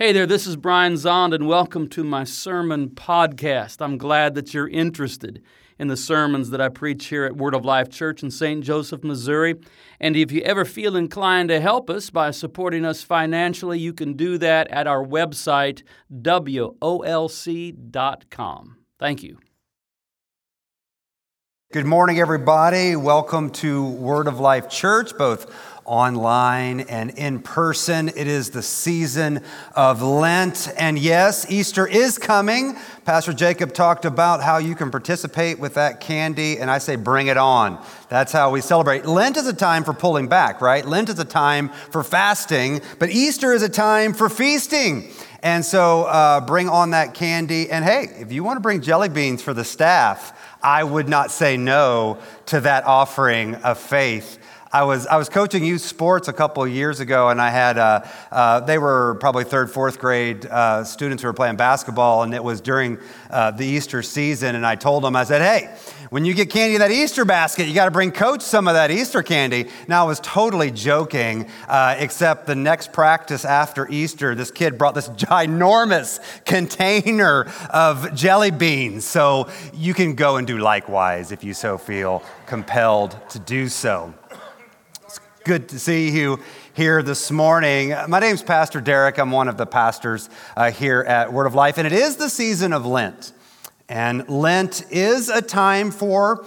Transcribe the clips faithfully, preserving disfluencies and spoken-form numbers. Hey there, this is Brian Zond, and welcome to my sermon podcast. I'm glad that you're interested in the sermons that I preach here at Word of Life Church in Saint Joseph, Missouri. And if you ever feel inclined to help us by supporting us financially, you can do that at our website, W O L C dot com. Thank you. Good morning, everybody. Welcome to Word of Life Church, both online and in person. It is the season of Lent. And yes, Easter is coming. Pastor Jacob talked about how you can participate with that candy, and I say bring it on. That's how we celebrate. Lent is a time for pulling back, right? Lent is a time for fasting, but Easter is a time for feasting. And so uh, bring on that candy. And hey, if you want to bring jelly beans for the staff, I would not say no to that offering of faith. I was I was coaching youth sports a couple of years ago, and I had, uh, uh, they were probably third, fourth grade uh, students who were playing basketball, and it was during uh, the Easter season, and I told them, I said, hey, when you get candy in that Easter basket, you got to bring coach some of that Easter candy. Now, I was totally joking, uh, except the next practice after Easter, this kid brought this ginormous container of jelly beans, so you can go and do likewise if you so feel compelled to do so. Good to see you here this morning. My name's Pastor Derek. I'm one of the pastors uh, here at Word of Life, and it is the season of Lent. And Lent is a time for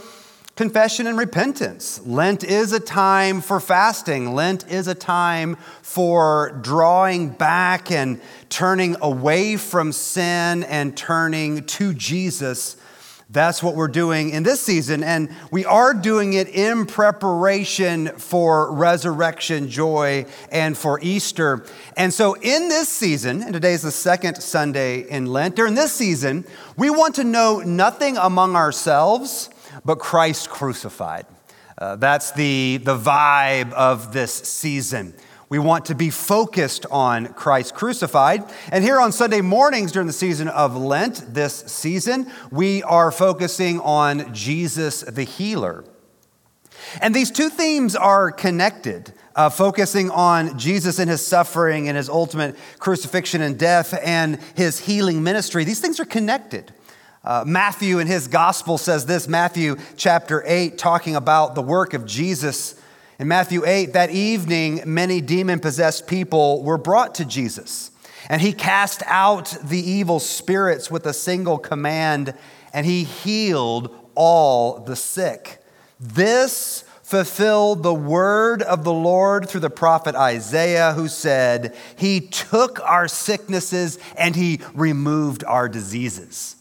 confession and repentance. Lent is a time for fasting. Lent is a time for drawing back and turning away from sin and turning to Jesus. That's what we're doing in this season, and we are doing it in preparation for resurrection joy and for Easter. And so in this season, and today's the second Sunday in Lent, during this season, we want to know nothing among ourselves but Christ crucified. Uh, that's the, the vibe of this season. We want to be focused on Christ crucified. And here on Sunday mornings during the season of Lent, this season, we are focusing on Jesus the healer. And these two themes are connected, uh, focusing on Jesus and his suffering and his ultimate crucifixion and death and his healing ministry. These things are connected. Uh, Matthew in his gospel says this, Matthew chapter eight, talking about the work of Jesus. In Matthew eight, that evening, many demon-possessed people were brought to Jesus, and he cast out the evil spirits with a single command, and he healed all the sick. This fulfilled the word of the Lord through the prophet Isaiah, who said, he took our sicknesses and he removed our diseases.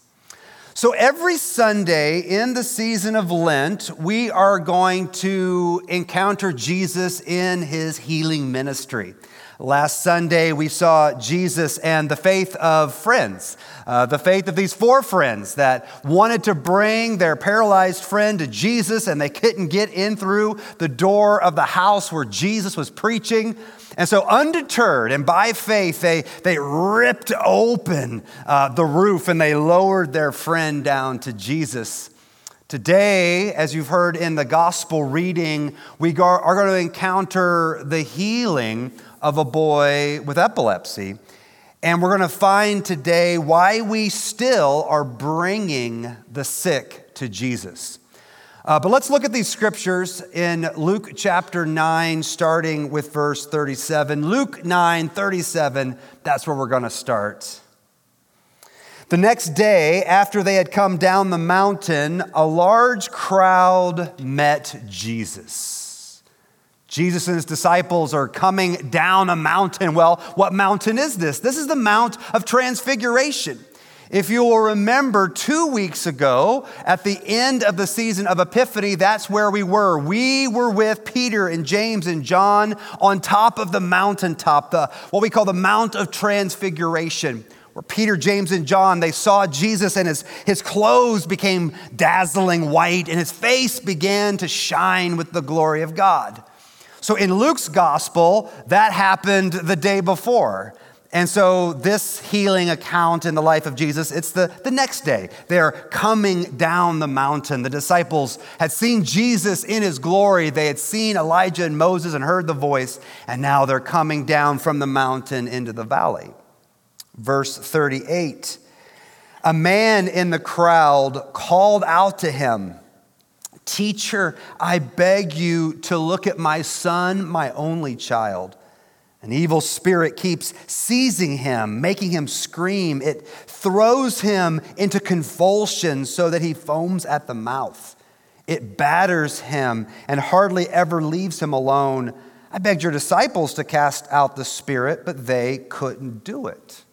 So every Sunday in the season of Lent, we are going to encounter Jesus in his healing ministry. Last Sunday, we saw Jesus and the faith of friends, uh, the faith of these four friends that wanted to bring their paralyzed friend to Jesus, and they couldn't get in through the door of the house where Jesus was preaching. And so undeterred and by faith, they, they ripped open uh, the roof and they lowered their friend down to Jesus. Today, as you've heard in the gospel reading, we are going to encounter the healing of a boy with epilepsy. And we're going to find today why we still are bringing the sick to Jesus. Uh, but let's look at these scriptures in Luke chapter nine, starting with verse thirty-seven. Luke nine thirty-seven, that's where we're going to start. The next day, after they had come down the mountain, a large crowd met Jesus. Jesus and his disciples are coming down a mountain. Well, what mountain is this? This is the Mount of Transfiguration. If you will remember two weeks ago, at the end of the season of Epiphany, that's where we were. We were with Peter and James and John on top of the mountaintop, the, what we call the Mount of Transfiguration, where Peter, James, and John, they saw Jesus and his, his clothes became dazzling white and his face began to shine with the glory of God. So in Luke's gospel, that happened the day before. And so this healing account in the life of Jesus, it's the, the next day. They're coming down the mountain. The disciples had seen Jesus in his glory. They had seen Elijah and Moses and heard the voice. And now they're coming down from the mountain into the valley. verse thirty-eight. A man in the crowd called out to him, "Teacher, I beg you to look at my son, my only child. An evil spirit keeps seizing him, making him scream. It throws him into convulsions so that he foams at the mouth. It batters him and hardly ever leaves him alone. I begged your disciples to cast out the spirit, but they couldn't do it."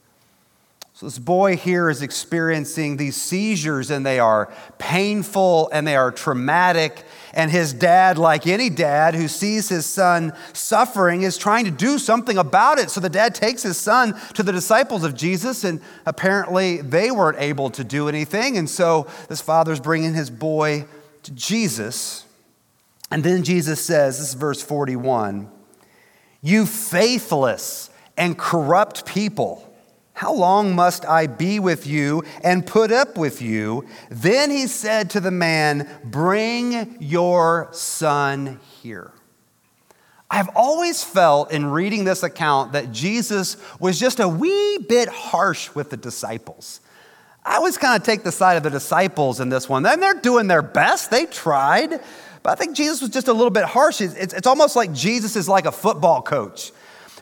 So this boy here is experiencing these seizures, and they are painful and they are traumatic. And his dad, like any dad who sees his son suffering, is trying to do something about it. So the dad takes his son to the disciples of Jesus, and apparently they weren't able to do anything. And so this father's bringing his boy to Jesus. And then Jesus says, this is verse forty-one, "You faithless and corrupt people, how long must I be with you and put up with you?" Then he said to the man, "Bring your son here." I've always felt in reading this account that Jesus was just a wee bit harsh with the disciples. I always kind of take the side of the disciples in this one. And they're doing their best. They tried. But I think Jesus was just a little bit harsh. It's, it's, it's almost like Jesus is like a football coach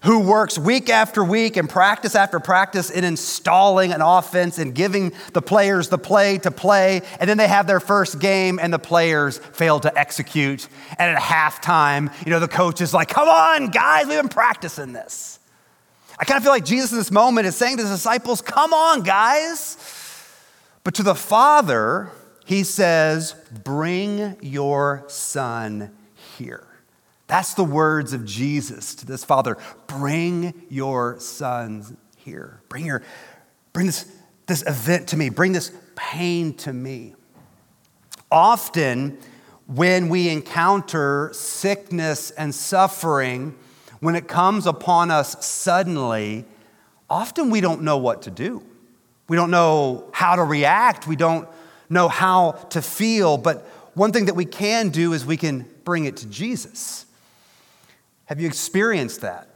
who works week after week and practice after practice in installing an offense and giving the players the play to play, and then they have their first game and the players fail to execute. And at halftime, you know, the coach is like, "Come on, guys, we've been practicing this." I kind of feel like Jesus in this moment is saying to his disciples, "Come on, guys." But to the Father, he says, "Bring your son here." That's the words of Jesus to this father. Bring your sons here. Bring your, bring this, this event to me. Bring this pain to me. Often when we encounter sickness and suffering, when it comes upon us suddenly, often we don't know what to do. We don't know how to react. We don't know how to feel. But one thing that we can do is we can bring it to Jesus. Have you experienced that?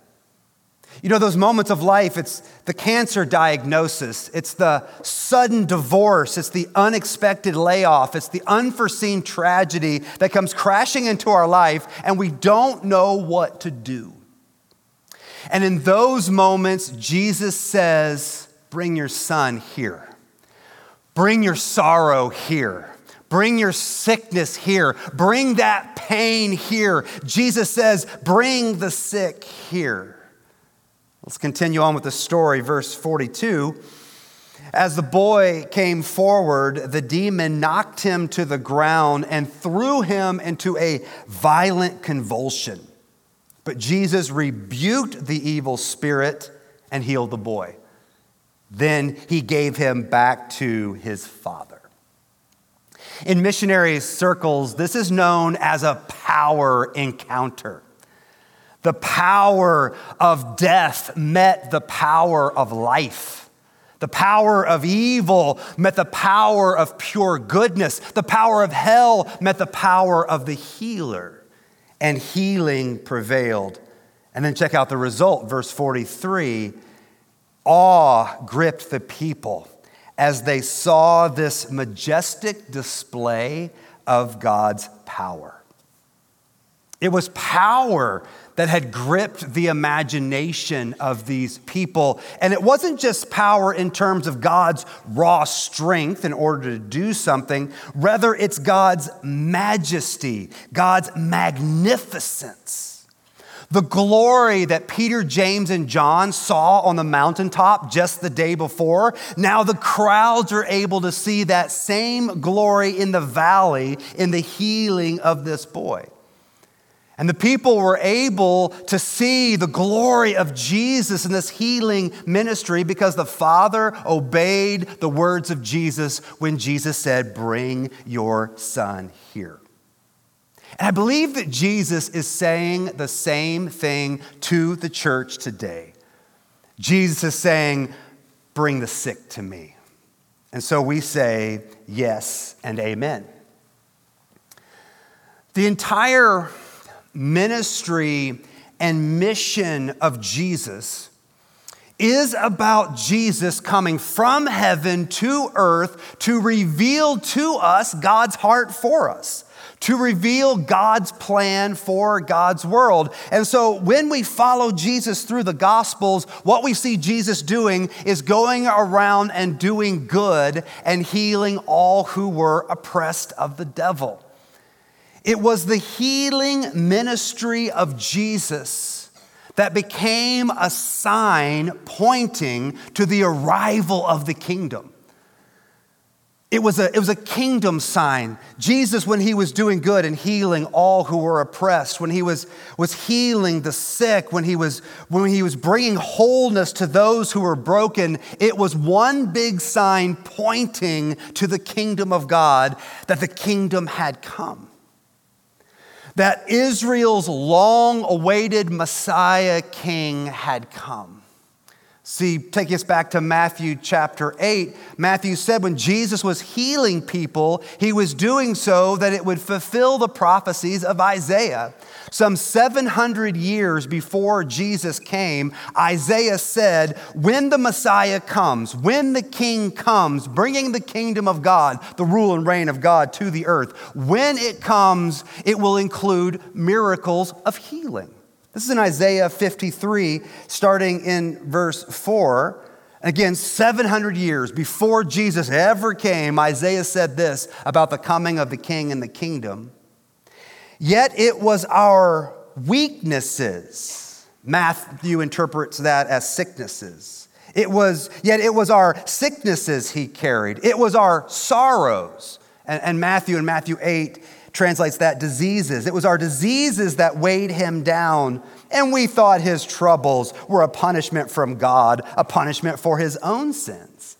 You know, those moments of life, it's the cancer diagnosis, it's the sudden divorce, it's the unexpected layoff, it's the unforeseen tragedy that comes crashing into our life, and we don't know what to do. And in those moments, Jesus says, "Bring your son here. Bring your sorrow here. Bring your sickness here. Bring that pain here." Jesus says, "Bring the sick here." Let's continue on with the story. Verse forty-two. As the boy came forward, the demon knocked him to the ground and threw him into a violent convulsion. But Jesus rebuked the evil spirit and healed the boy. Then he gave him back to his father. In missionary circles, this is known as a power encounter. The power of death met the power of life. The power of evil met the power of pure goodness. The power of hell met the power of the healer. And healing prevailed. And then check out the result, verse forty-three. Awe gripped the people as they saw this majestic display of God's power. It was power that had gripped the imagination of these people. And it wasn't just power in terms of God's raw strength in order to do something. Rather, it's God's majesty, God's magnificence. The glory that Peter, James, and John saw on the mountaintop just the day before, now the crowds are able to see that same glory in the valley in the healing of this boy. And the people were able to see the glory of Jesus in this healing ministry because the Father obeyed the words of Jesus when Jesus said, "Bring your son here." And I believe that Jesus is saying the same thing to the church today. Jesus is saying, "Bring the sick to me." And so we say yes and amen. The entire ministry and mission of Jesus is about Jesus coming from heaven to earth to reveal to us God's heart for us, to reveal God's plan for God's world. And so when we follow Jesus through the Gospels, what we see Jesus doing is going around and doing good and healing all who were oppressed of the devil. It was the healing ministry of Jesus that became a sign pointing to the arrival of the kingdom. It was a, it was a kingdom sign. Jesus, when he was doing good and healing all who were oppressed, when he was, was healing the sick, when he was, when he was bringing wholeness to those who were broken, it was one big sign pointing to the kingdom of God, that the kingdom had come. That Israel's long-awaited Messiah king had come. See, take us back to Matthew chapter eight. Matthew said when Jesus was healing people, he was doing so that it would fulfill the prophecies of Isaiah. Some seven hundred years before Jesus came, Isaiah said, when the Messiah comes, when the King comes, bringing the kingdom of God, the rule and reign of God to the earth, when it comes, it will include miracles of healing. This is in Isaiah fifty-three, starting in verse four. Again, seven hundred years before Jesus ever came, Isaiah said this about the coming of the King and the kingdom. Yet it was our weaknesses. Matthew interprets that as sicknesses. It was, yet it was our sicknesses he carried. It was our sorrows. And, and Matthew in Matthew eight translates that diseases. It was our diseases that weighed him down, and we thought his troubles were a punishment from God, a punishment for his own sins.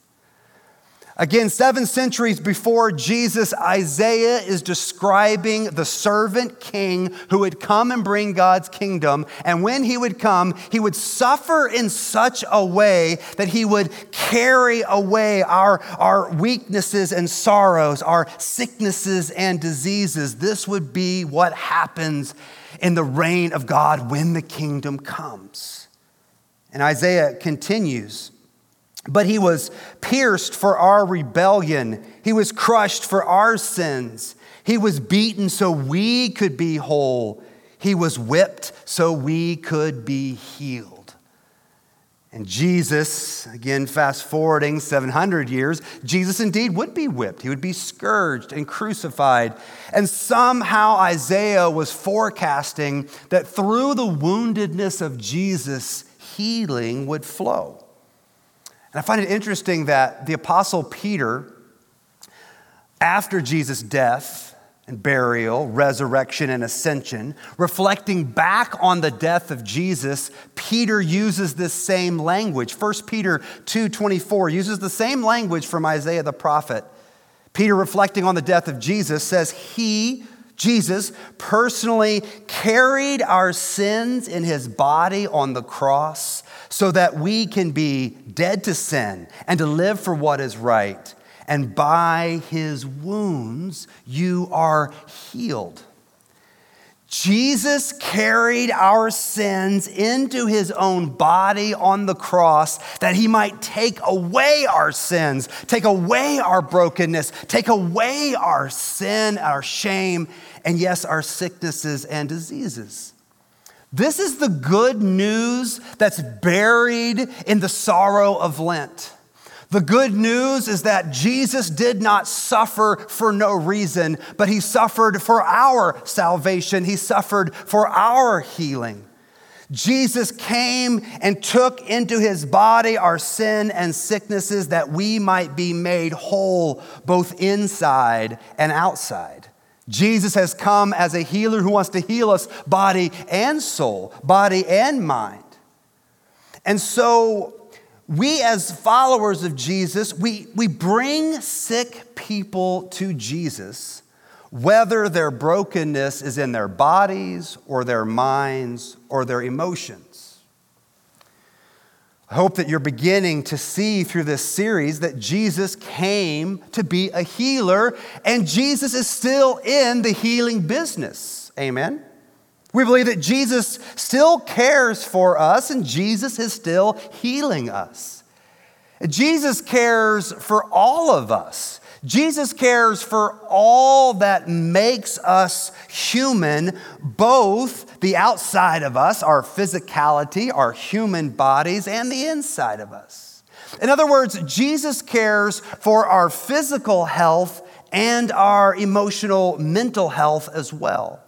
Again, seven centuries before Jesus, Isaiah is describing the servant king who would come and bring God's kingdom. And when he would come, he would suffer in such a way that he would carry away our, our weaknesses and sorrows, our sicknesses and diseases. This would be what happens in the reign of God when the kingdom comes. And Isaiah continues, but he was pierced for our rebellion. He was crushed for our sins. He was beaten so we could be whole. He was whipped so we could be healed. And Jesus, again, fast forwarding seven hundred years, Jesus indeed would be whipped. He would be scourged and crucified. And somehow Isaiah was forecasting that through the woundedness of Jesus, healing would flow. And I find it interesting that the Apostle Peter, after Jesus' death and burial, resurrection and ascension, reflecting back on the death of Jesus, Peter uses this same language. First Peter two twenty-four uses the same language from Isaiah the prophet. Peter, reflecting on the death of Jesus, says, He, Jesus, personally carried our sins in his body on the cross so that we can be dead to sin and to live for what is right. And by his wounds, you are healed. Jesus carried our sins into his own body on the cross that he might take away our sins, take away our brokenness, take away our sin, our shame, and yes, our sicknesses and diseases. This is the good news that's buried in the sorrow of Lent. The good news is that Jesus did not suffer for no reason, but he suffered for our salvation. He suffered for our healing. Jesus came and took into his body our sin and sicknesses that we might be made whole, both inside and outside. Jesus has come as a healer who wants to heal us body and soul, body and mind. And so we as followers of Jesus, we, we bring sick people to Jesus, whether their brokenness is in their bodies or their minds or their emotions. I hope that you're beginning to see through this series that Jesus came to be a healer, and Jesus is still in the healing business. Amen? We believe that Jesus still cares for us and Jesus is still healing us. Jesus cares for all of us. Jesus cares for all that makes us human, both the outside of us, our physicality, our human bodies, and the inside of us. In other words, Jesus cares for our physical health and our emotional, mental health as well.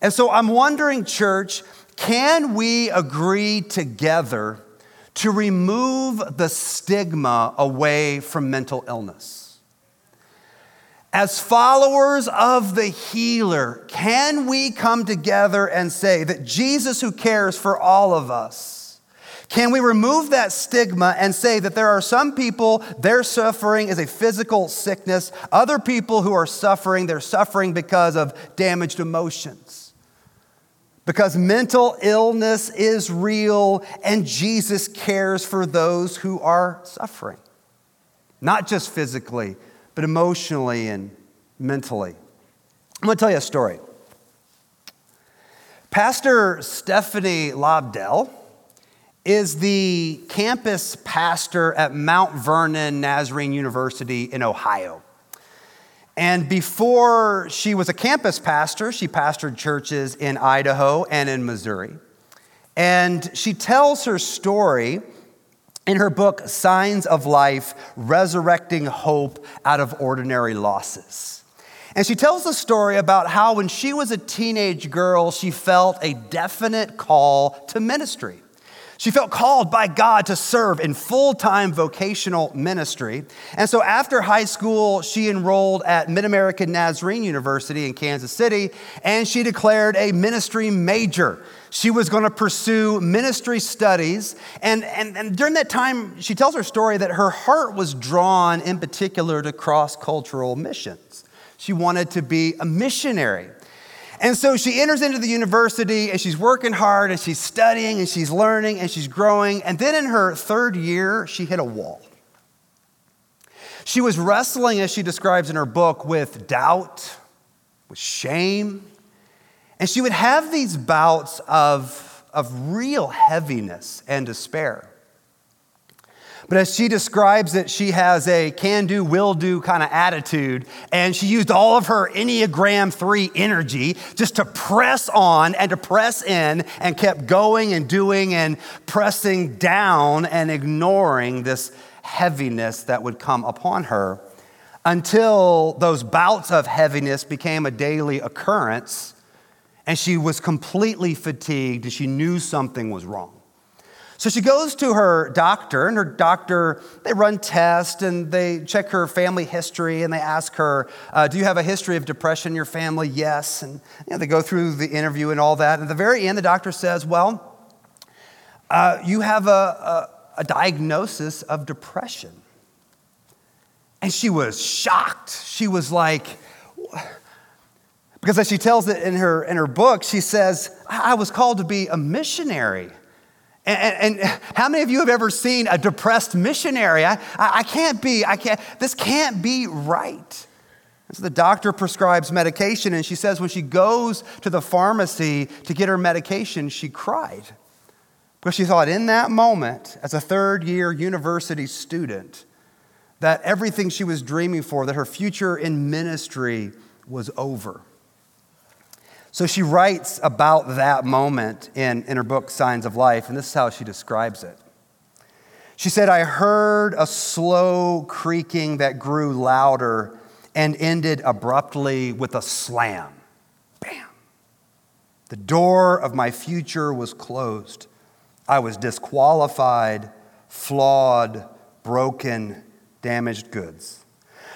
And so I'm wondering, church, can we agree together to remove the stigma away from mental illness? As followers of the healer, can we come together and say that Jesus, who cares for all of us, can we remove that stigma and say that there are some people, their suffering is a physical sickness, other people who are suffering, they're suffering because of damaged emotions? Because mental illness is real and Jesus cares for those who are suffering. Not just physically, but emotionally and mentally. I'm going to tell you a story. Pastor Stephanie Lobdell is the campus pastor at Mount Vernon Nazarene University in Ohio. And before she was a campus pastor, she pastored churches in Idaho and in Missouri. And she tells her story in her book, Signs of Life, Resurrecting Hope Out of Ordinary Losses. And she tells the story about how when she was a teenage girl, she felt a definite call to ministry. She felt called by God to serve in full-time vocational ministry. And so after high school, she enrolled at Mid-American Nazarene University in Kansas City, and she declared a ministry major. She was going to pursue ministry studies. And, and, and during that time, she tells her story that her heart was drawn in particular to cross-cultural missions. She wanted to be a missionary. And so she enters into the university and she's working hard and she's studying and she's learning and she's growing. And then in her third year, she hit a wall. She was wrestling, as she describes in her book, with doubt, with shame. And she would have these bouts of, of real heaviness and despair. But as she describes it, she has a can-do, will-do kind of attitude, and she used all of her Enneagram three energy just to press on and to press in and kept going and doing and pressing down and ignoring this heaviness that would come upon her until those bouts of heaviness became a daily occurrence, and she was completely fatigued and she knew something was wrong. So she goes to her doctor, and her doctor, they run tests, and they check her family history, and they ask her, uh, do you have a history of depression in your family? Yes. And you know, they go through the interview and all that. And at the very end, the doctor says, well, uh, you have a, a, a diagnosis of depression. And she was shocked. She was like, what? Because as she tells it in her, in her book, she says, I was called to be a missionary. And, and how many of you have ever seen a depressed missionary? I, I can't be, I can't, this can't be right. And so the doctor prescribes medication, and she says when she goes to the pharmacy to get her medication, she cried. Because she thought in that moment, as a third-year university student, that everything she was dreaming for, that her future in ministry was over. So she writes about that moment in, in her book, Signs of Life, and this is how she describes it. She said, I heard a slow creaking that grew louder and ended abruptly with a slam. Bam. The door of my future was closed. I was disqualified, flawed, broken, damaged goods.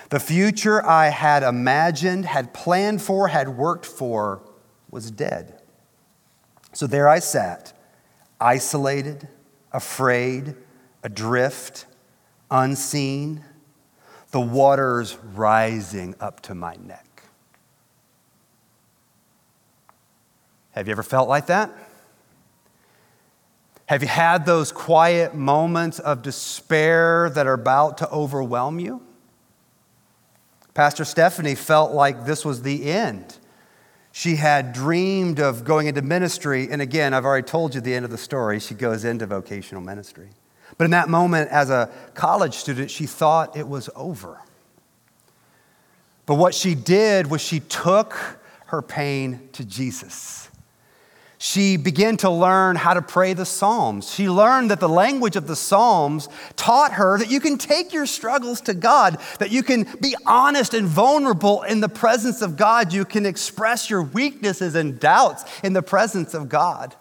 The future I had imagined, had planned for, had worked for, was dead. So there I sat, isolated, afraid, adrift, unseen, the waters rising up to my neck. Have you ever felt like that? Have you had those quiet moments of despair that are about to overwhelm you? Pastor Stephanie felt like this was the end. She had dreamed of going into ministry. And again, I've already told you the end of the story. She goes into vocational ministry. But in that moment, as a college student, she thought it was over. But what she did was she took her pain to Jesus. She began to learn how to pray the Psalms. She learned that the language of the Psalms taught her that you can take your struggles to God, that you can be honest and vulnerable in the presence of God. You can express your weaknesses and doubts in the presence of God.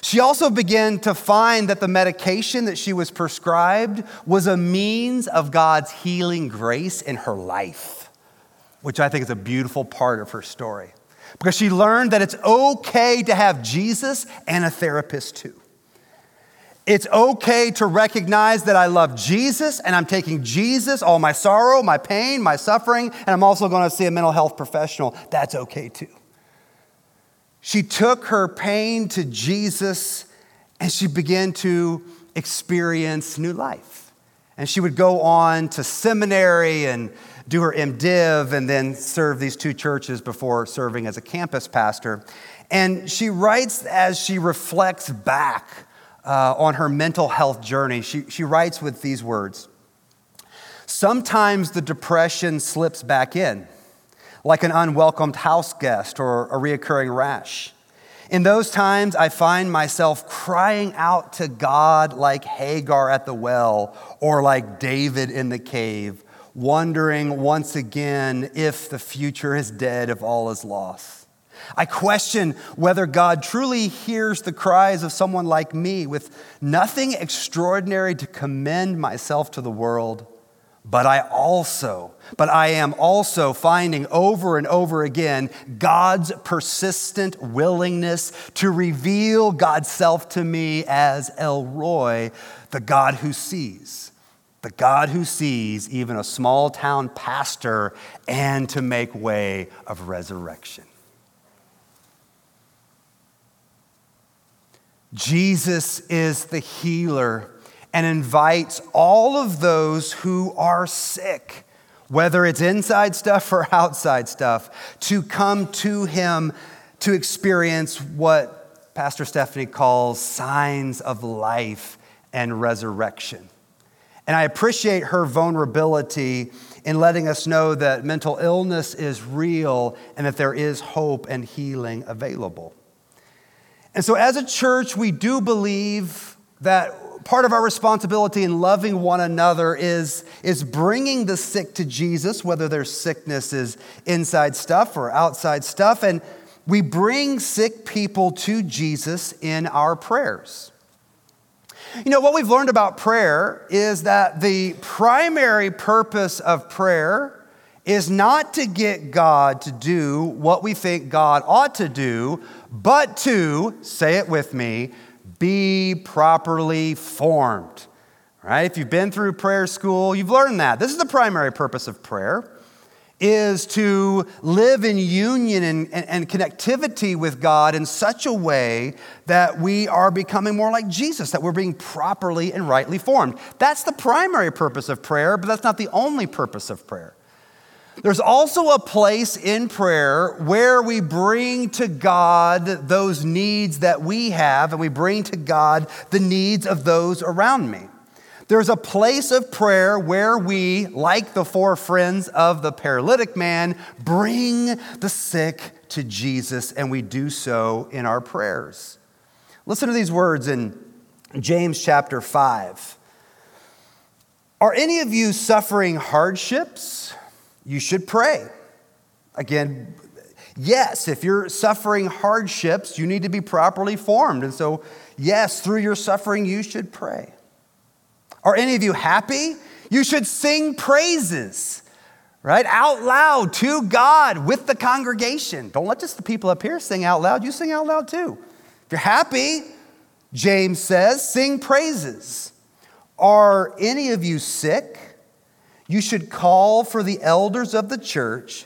She also began to find that the medication that she was prescribed was a means of God's healing grace in her life, which I think is a beautiful part of her story. Because she learned that it's okay to have Jesus and a therapist too. It's okay to recognize that I love Jesus and I'm taking Jesus, all my sorrow, my pain, my suffering, and I'm also going to see a mental health professional. That's okay too. She took her pain to Jesus and she began to experience new life. And she would go on to seminary and do her MDiv and then serve these two churches before serving as a campus pastor. And she writes as she reflects back uh, on her mental health journey. She, she writes with these words. Sometimes the depression slips back in, like an unwelcomed house guest or a reoccurring rash. In those times, I find myself crying out to God like Hagar at the well or like David in the cave, wondering once again if the future is dead, if all is lost. I question whether God truly hears the cries of someone like me with nothing extraordinary to commend myself to the world. But I also, but I am also finding over and over again God's persistent willingness to reveal God's self to me as El Roy, the God who sees. The God who sees even a small town pastor and to make way of resurrection. Jesus is the healer and invites all of those who are sick, whether it's inside stuff or outside stuff, to come to him to experience what Pastor Stephanie calls signs of life and resurrection. And I appreciate her vulnerability in letting us know that mental illness is real and that there is hope and healing available. And so as a church, we do believe that part of our responsibility in loving one another is, is bringing the sick to Jesus, whether their sickness is inside stuff or outside stuff. And we bring sick people to Jesus in our prayers. You know, what we've learned about prayer is that the primary purpose of prayer is not to get God to do what we think God ought to do, but to, say it with me, be properly formed. All right? If you've been through prayer school, you've learned that. This is the primary purpose of prayer, is to live in union and, and, and connectivity with God in such a way that we are becoming more like Jesus, that we're being properly and rightly formed. That's the primary purpose of prayer, but that's not the only purpose of prayer. There's also a place in prayer where we bring to God those needs that we have, and we bring to God the needs of those around me. There's a place of prayer where we, like the four friends of the paralytic man, bring the sick to Jesus, and we do so in our prayers. Listen to these words in James chapter five. Are any of you suffering hardships? You should pray. Again, yes, if you're suffering hardships, you need to be properly formed. And so, yes, through your suffering, you should pray. Are any of you happy? You should sing praises, right? Out loud to God with the congregation. Don't let just the people up here sing out loud. You sing out loud too. If you're happy, James says, sing praises. Are any of you sick? You should call for the elders of the church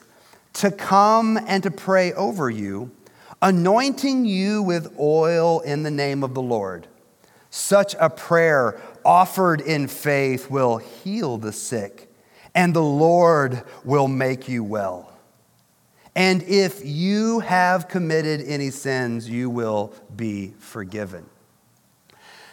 to come and to pray over you, anointing you with oil in the name of the Lord. Such a prayer offered in faith will heal the sick, and the Lord will make you well. And if you have committed any sins, you will be forgiven.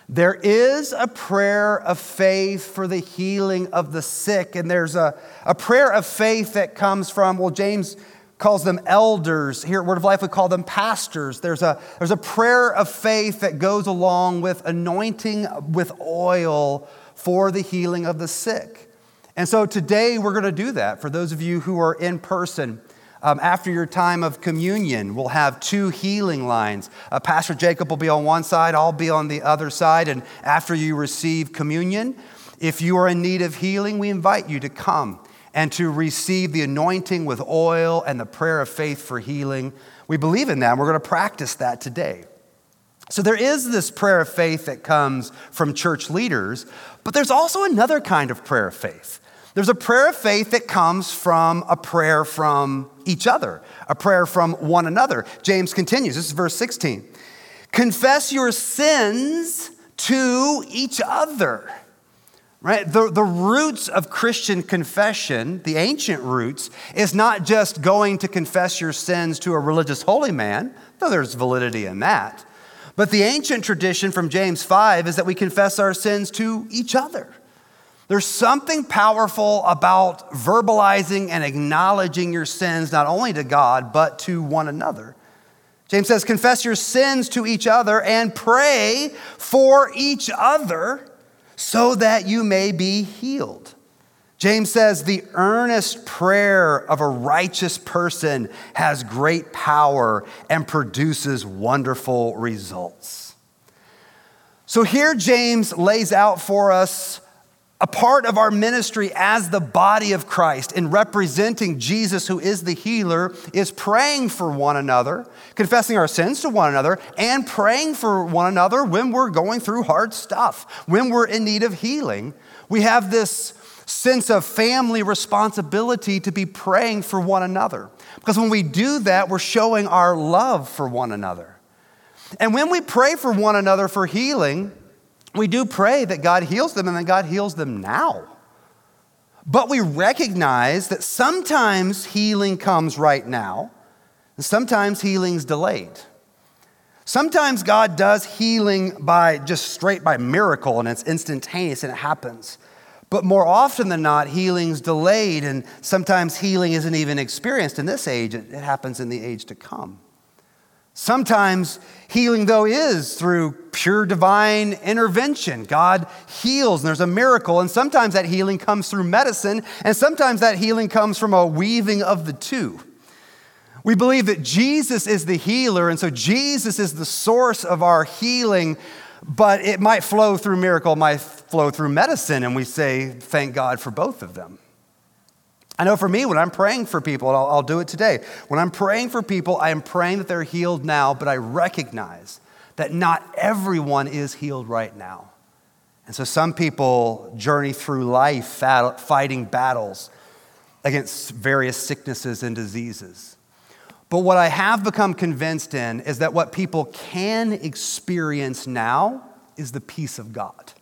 There is a prayer of faith for the healing of the sick. And there's a, a prayer of faith that comes from, well, James calls them elders. Here at Word of Life, we call them pastors. There's a, there's a prayer of faith that goes along with anointing with oil for the healing of the sick. And so today we're going to do that. For those of you who are in person, Um, after your time of communion, we'll have two healing lines. Uh, Pastor Jacob will be on one side, I'll be on the other side. And after you receive communion, if you are in need of healing, we invite you to come and to receive the anointing with oil and the prayer of faith for healing. We believe in that, and we're going to practice that today. So there is this prayer of faith that comes from church leaders, but there's also another kind of prayer of faith. There's a prayer of faith that comes from a prayer from each other, a prayer from one another. James continues, this is verse sixteen. Confess your sins to each other, right? The, the roots of Christian confession, the ancient roots, is not just going to confess your sins to a religious holy man, though there's validity in that. But the ancient tradition from James five is that we confess our sins to each other. There's something powerful about verbalizing and acknowledging your sins, not only to God, but to one another. James says, confess your sins to each other and pray for each other so that you may be healed. James says, the earnest prayer of a righteous person has great power and produces wonderful results. So here James lays out for us a part of our ministry as the body of Christ in representing Jesus, who is the healer, is praying for one another, confessing our sins to one another, and praying for one another when we're going through hard stuff, when we're in need of healing. We have this sense of family responsibility to be praying for one another, because when we do that, we're showing our love for one another. And when we pray for one another for healing, we do pray that God heals them and that God heals them now. But we recognize that sometimes healing comes right now, and sometimes healing's delayed. Sometimes God does healing by just straight by miracle, and it's instantaneous and it happens. But more often than not, healing's delayed, and sometimes healing isn't even experienced in this age. It happens in the age to come. Sometimes healing, though, is through pure divine intervention. God heals and there's a miracle. And sometimes that healing comes through medicine. And sometimes that healing comes from a weaving of the two. We believe that Jesus is the healer. And so Jesus is the source of our healing. But it might flow through miracle, it might flow through medicine. And we say, thank God for both of them. I know for me, when I'm praying for people, and I'll, I'll do it today, when I'm praying for people, I am praying that they're healed now, but I recognize that not everyone is healed right now. And so some people journey through life fighting battles against various sicknesses and diseases. But what I have become convinced in is that what people can experience now is the peace of God.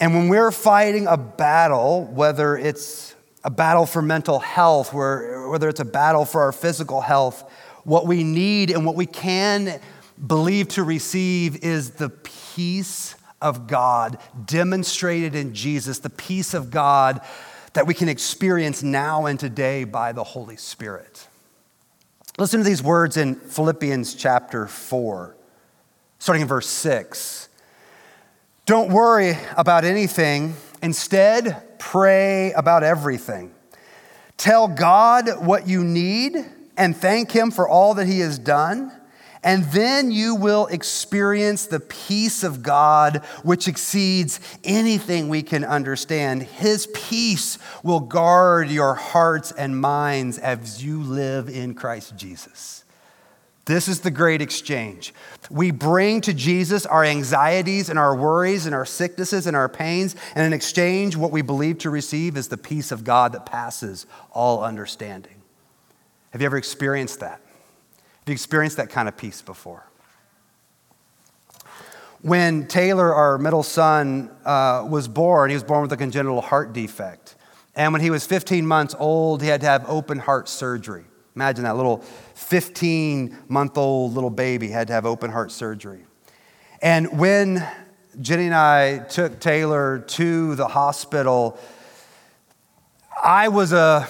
And when we're fighting a battle, whether it's a battle for mental health, where, whether it's a battle for our physical health, what we need and what we can believe to receive is the peace of God demonstrated in Jesus, the peace of God that we can experience now and today by the Holy Spirit. Listen to these words in Philippians chapter four, starting in verse six. Don't worry about anything. Instead, pray about everything. Tell God what you need and thank him for all that he has done. And then you will experience the peace of God, which exceeds anything we can understand. His peace will guard your hearts and minds as you live in Christ Jesus. This is the great exchange. We bring to Jesus our anxieties and our worries and our sicknesses and our pains, and in exchange, what we believe to receive is the peace of God that passes all understanding. Have you ever experienced that? Have you experienced that kind of peace before? When Taylor, our middle son, uh, was born, he was born with a congenital heart defect. And when he was fifteen months old, he had to have open heart surgery. Imagine that little fifteen-month-old little baby had to have open heart surgery. And when Jenny and I took Taylor to the hospital, I was a,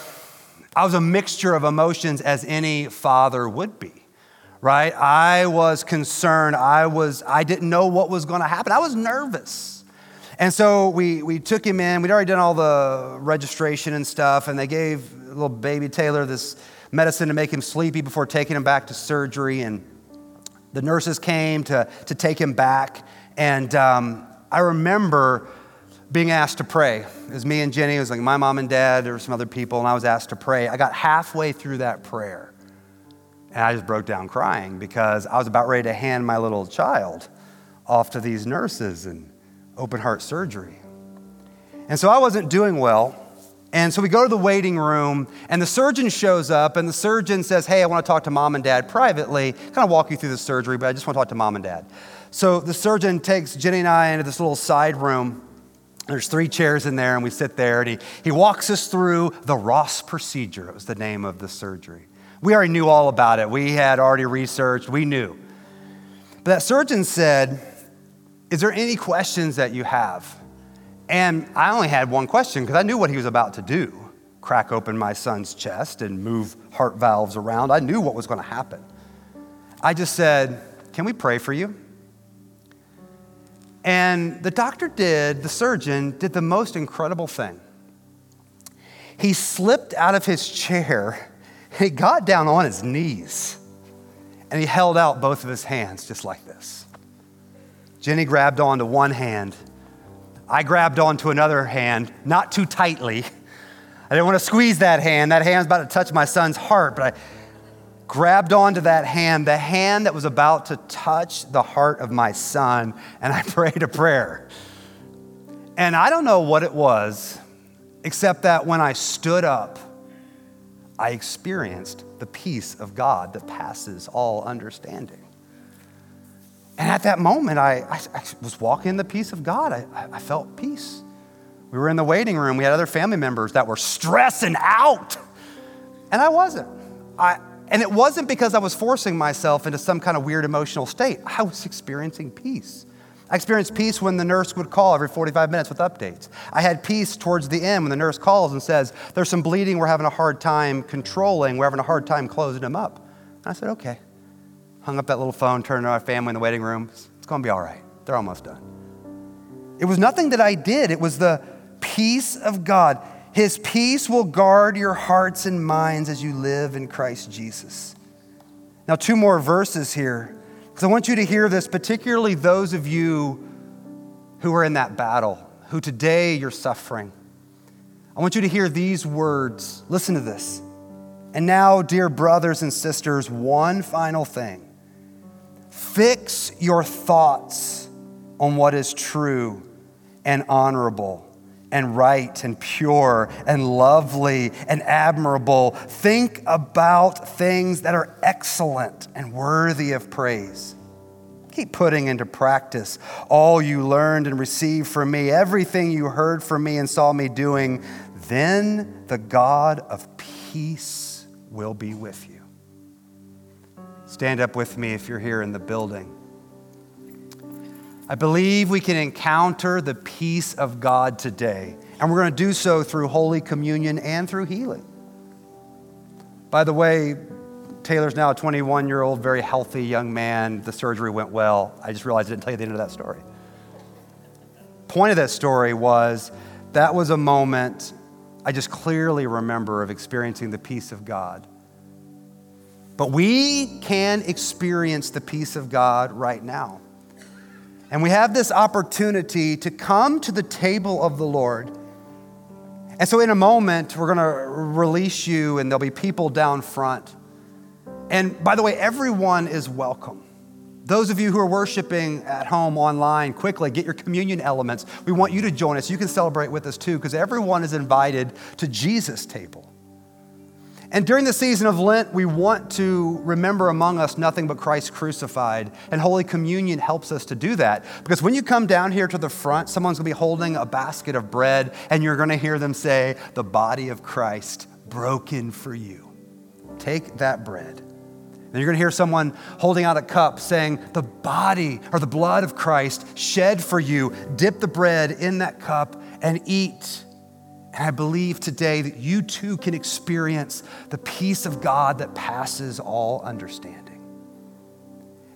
I was a mixture of emotions as any father would be, right? I was concerned. I was, I didn't know what was going to happen. I was nervous. And so we we took him in. We'd already done all the registration and stuff, and they gave little baby Taylor this medicine to make him sleepy before taking him back to surgery. And the nurses came to, to take him back. And um, I remember being asked to pray. It was me and Jenny. It was like my mom and dad. There were some other people, and I was asked to pray. I got halfway through that prayer, and I just broke down crying because I was about ready to hand my little child off to these nurses and open heart surgery. And so I wasn't doing well. And so we go to the waiting room, and the surgeon shows up, and the surgeon says, hey, I want to talk to mom and dad privately, kind of walk you through the surgery, but I just want to talk to mom and dad. So the surgeon takes Jenny and I into this little side room. There's three chairs in there, and we sit there, and he, he walks us through the Ross procedure. It was the name of the surgery. We already knew all about it. We had already researched. We knew. But that surgeon said, is there any questions that you have? And I only had one question because I knew what he was about to do, crack open my son's chest and move heart valves around. I knew what was going to happen. I just said, can we pray for you? And the doctor did, the surgeon did the most incredible thing. He slipped out of his chair and he got down on his knees and he held out both of his hands just like this. Jenny grabbed onto one hand. I grabbed onto another hand, not too tightly. I didn't want to squeeze that hand. That hand's about to touch my son's heart, but I grabbed onto that hand, the hand that was about to touch the heart of my son, and I prayed a prayer. And I don't know what it was, except that when I stood up, I experienced the peace of God that passes all understanding. And at that moment, I, I, I was walking in the peace of God. I, I felt peace. We were in the waiting room. We had other family members that were stressing out. And I wasn't. I, and it wasn't because I was forcing myself into some kind of weird emotional state. I was experiencing peace. I experienced peace when the nurse would call every forty-five minutes with updates. I had peace towards the end when the nurse calls and says, there's some bleeding we're having a hard time controlling. We're having a hard time closing him up. And I said, okay. Hung up that little phone, turned to our family in the waiting room. It's going to be all right. They're almost done. It was nothing that I did. It was the peace of God. His peace will guard your hearts and minds as you live in Christ Jesus. Now, two more verses here, because I want you to hear this, particularly those of you who are in that battle, who today you're suffering. I want you to hear these words. Listen to this. And now, dear brothers and sisters, one final thing. Fix your thoughts on what is true and honorable and right and pure and lovely and admirable. Think about things that are excellent and worthy of praise. Keep putting into practice all you learned and received from me, everything you heard from me and saw me doing. Then the God of peace will be with you. Stand up with me if you're here in the building. I believe we can encounter the peace of God today, and we're going to do so through Holy Communion and through healing. By the way, Taylor's now a twenty-one-year-old, very healthy young man. The surgery went well. I just realized I didn't tell you the end of that story. Point of that story was that was a moment I just clearly remember of experiencing the peace of God. But we can experience the peace of God right now. And we have this opportunity to come to the table of the Lord. And so in a moment, we're going to release you, and there'll be people down front. And by the way, everyone is welcome. Those of you who are worshiping at home, online, quickly get your communion elements. We want you to join us. You can celebrate with us too, because everyone is invited to Jesus' table. And during the season of Lent, we want to remember among us nothing but Christ crucified, and Holy Communion helps us to do that. Because when you come down here to the front, someone's gonna be holding a basket of bread, and you're gonna hear them say, the body of Christ broken for you. take that bread. And you're going to hear someone holding out a cup saying, the body or the blood of Christ shed for you. Dip the bread in that cup and eat. And I believe today that you too can experience the peace of God that passes all understanding.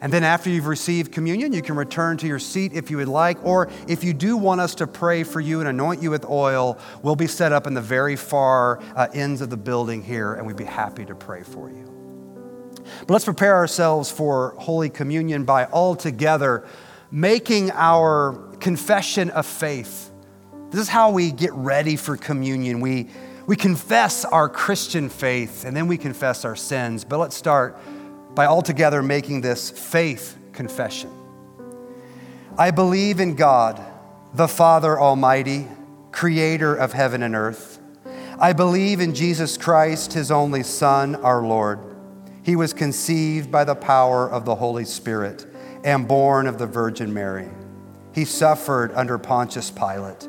And then after you've received communion, you can return to your seat if you would like, or if you do want us to pray for you and anoint you with oil, we'll be set up in the very far uh, ends of the building here, and we'd be happy to pray for you. But let's prepare ourselves for Holy Communion by all together making our confession of faith. This is how we get ready for communion. We, we confess our Christian faith, and then we confess our sins. But let's start by altogether making this faith confession. I believe in God, the Father Almighty, creator of heaven and earth. I believe in Jesus Christ, his only Son, our Lord. He was conceived by the power of the Holy Spirit and born of the Virgin Mary. He suffered under Pontius Pilate,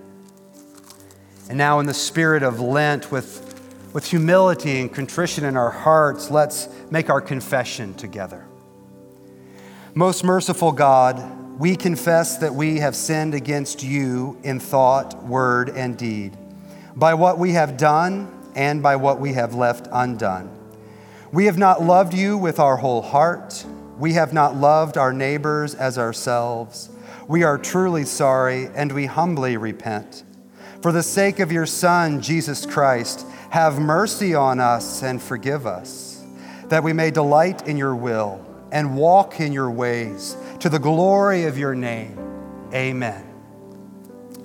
And now in the spirit of Lent, with With humility and contrition in our hearts, let's make our confession together. Most merciful God, we confess that we have sinned against you in thought, word, and deed, by what we have done and by what we have left undone. We have not loved you with our whole heart. We have not loved our neighbors as ourselves. We are truly sorry and we humbly repent. For the sake of your Son, Jesus Christ, have mercy on us and forgive us, that we may delight in your will and walk in your ways to the glory of your name. Amen.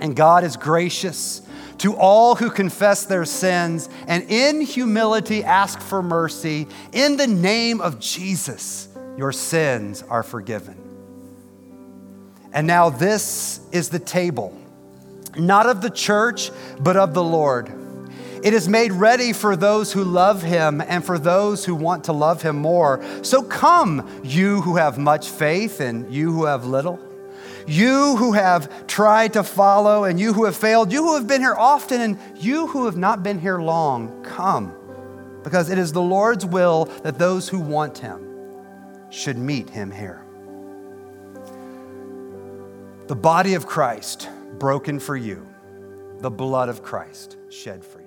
And God is gracious to all who confess their sins and in humility ask for mercy. In the name of Jesus, your sins are forgiven. And now this is the table, not of the church, but of the Lord. It is made ready for those who love him and for those who want to love him more. So come, you who have much faith and you who have little, you who have tried to follow and you who have failed, you who have been here often and you who have not been here long, come, because it is the Lord's will that those who want him should meet him here. The body of Christ broken for you, the blood of Christ shed for you.